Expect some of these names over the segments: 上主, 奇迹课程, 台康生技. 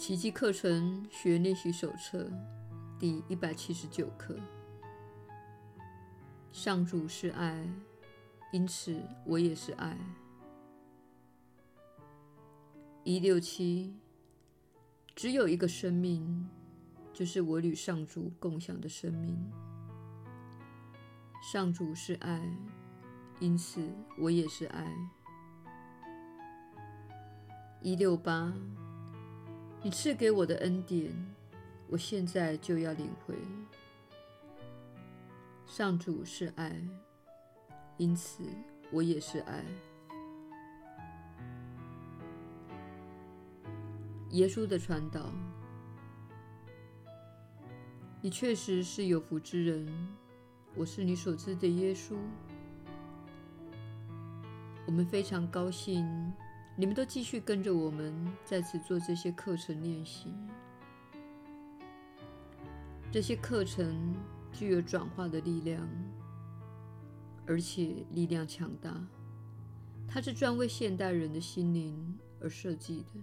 奇迹课程学练习手册第179课。上主是爱，因此我也是爱。167，只有一个生命，就是我与上主共享的生命。上主是爱，因此我也是爱。168，你赐给我的恩典，我现在就要领回。上主是爱，因此我也是爱。耶稣的传导，你确实是有福之人，我是你所知的耶稣。我们非常高兴你们都继续跟着我们在此做这些课程练习。这些课程具有转化的力量，而且力量强大，它是专为现代人的心灵而设计的。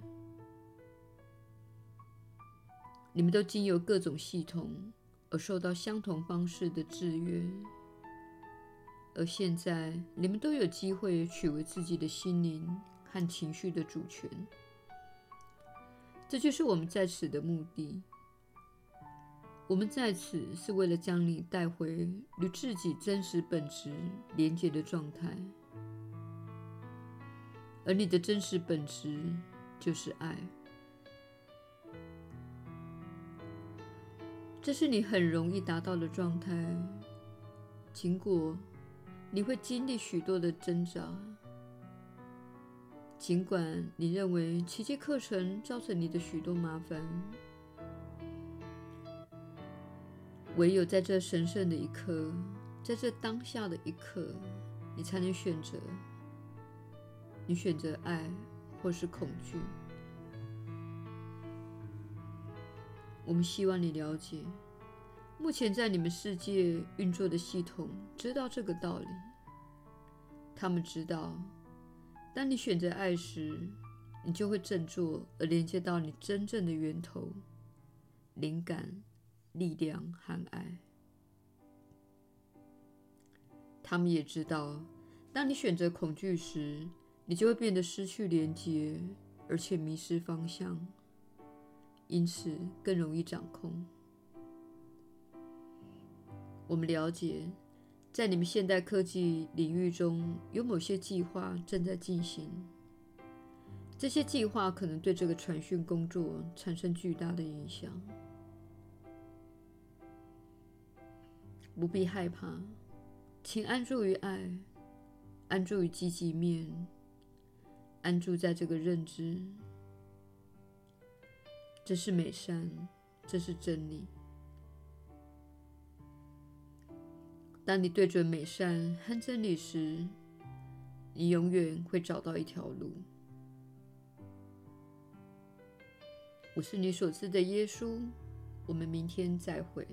你们都经由各种系统而受到相同方式的制约，而现在你们都有机会取回自己的心灵和情绪的主权，这就是我们在此的目的。我们在此是为了将你带回与自己真实本质连结的状态，而你的真实本质就是爱。这是你很容易达到的状态，尽管你会经历许多的挣扎，尽管你认为奇迹课程造成你的许多麻烦，唯有在这神圣的一刻，在这当下的一刻，你才能选择。你选择爱，或是恐惧。我们希望你了解，目前在你们世界运作的系统知道这个道理。他们知道当你选择爱时，你就会振作而连接到你真正的源头、灵感、力量和爱。他们也知道，当你选择恐惧时，你就会变得失去连接，而且迷失方向，因此更容易掌控。我们了解在你们现代科技领域中，有某些计划正在进行。这些计划可能对这个传讯工作产生巨大的影响。不必害怕，请安住于爱，安住于积极面，安住在这个认知。这是美善，这是真理。当你对准美善和真理时，你永远会找到一条路。我是你所知的耶稣，我们明天再会。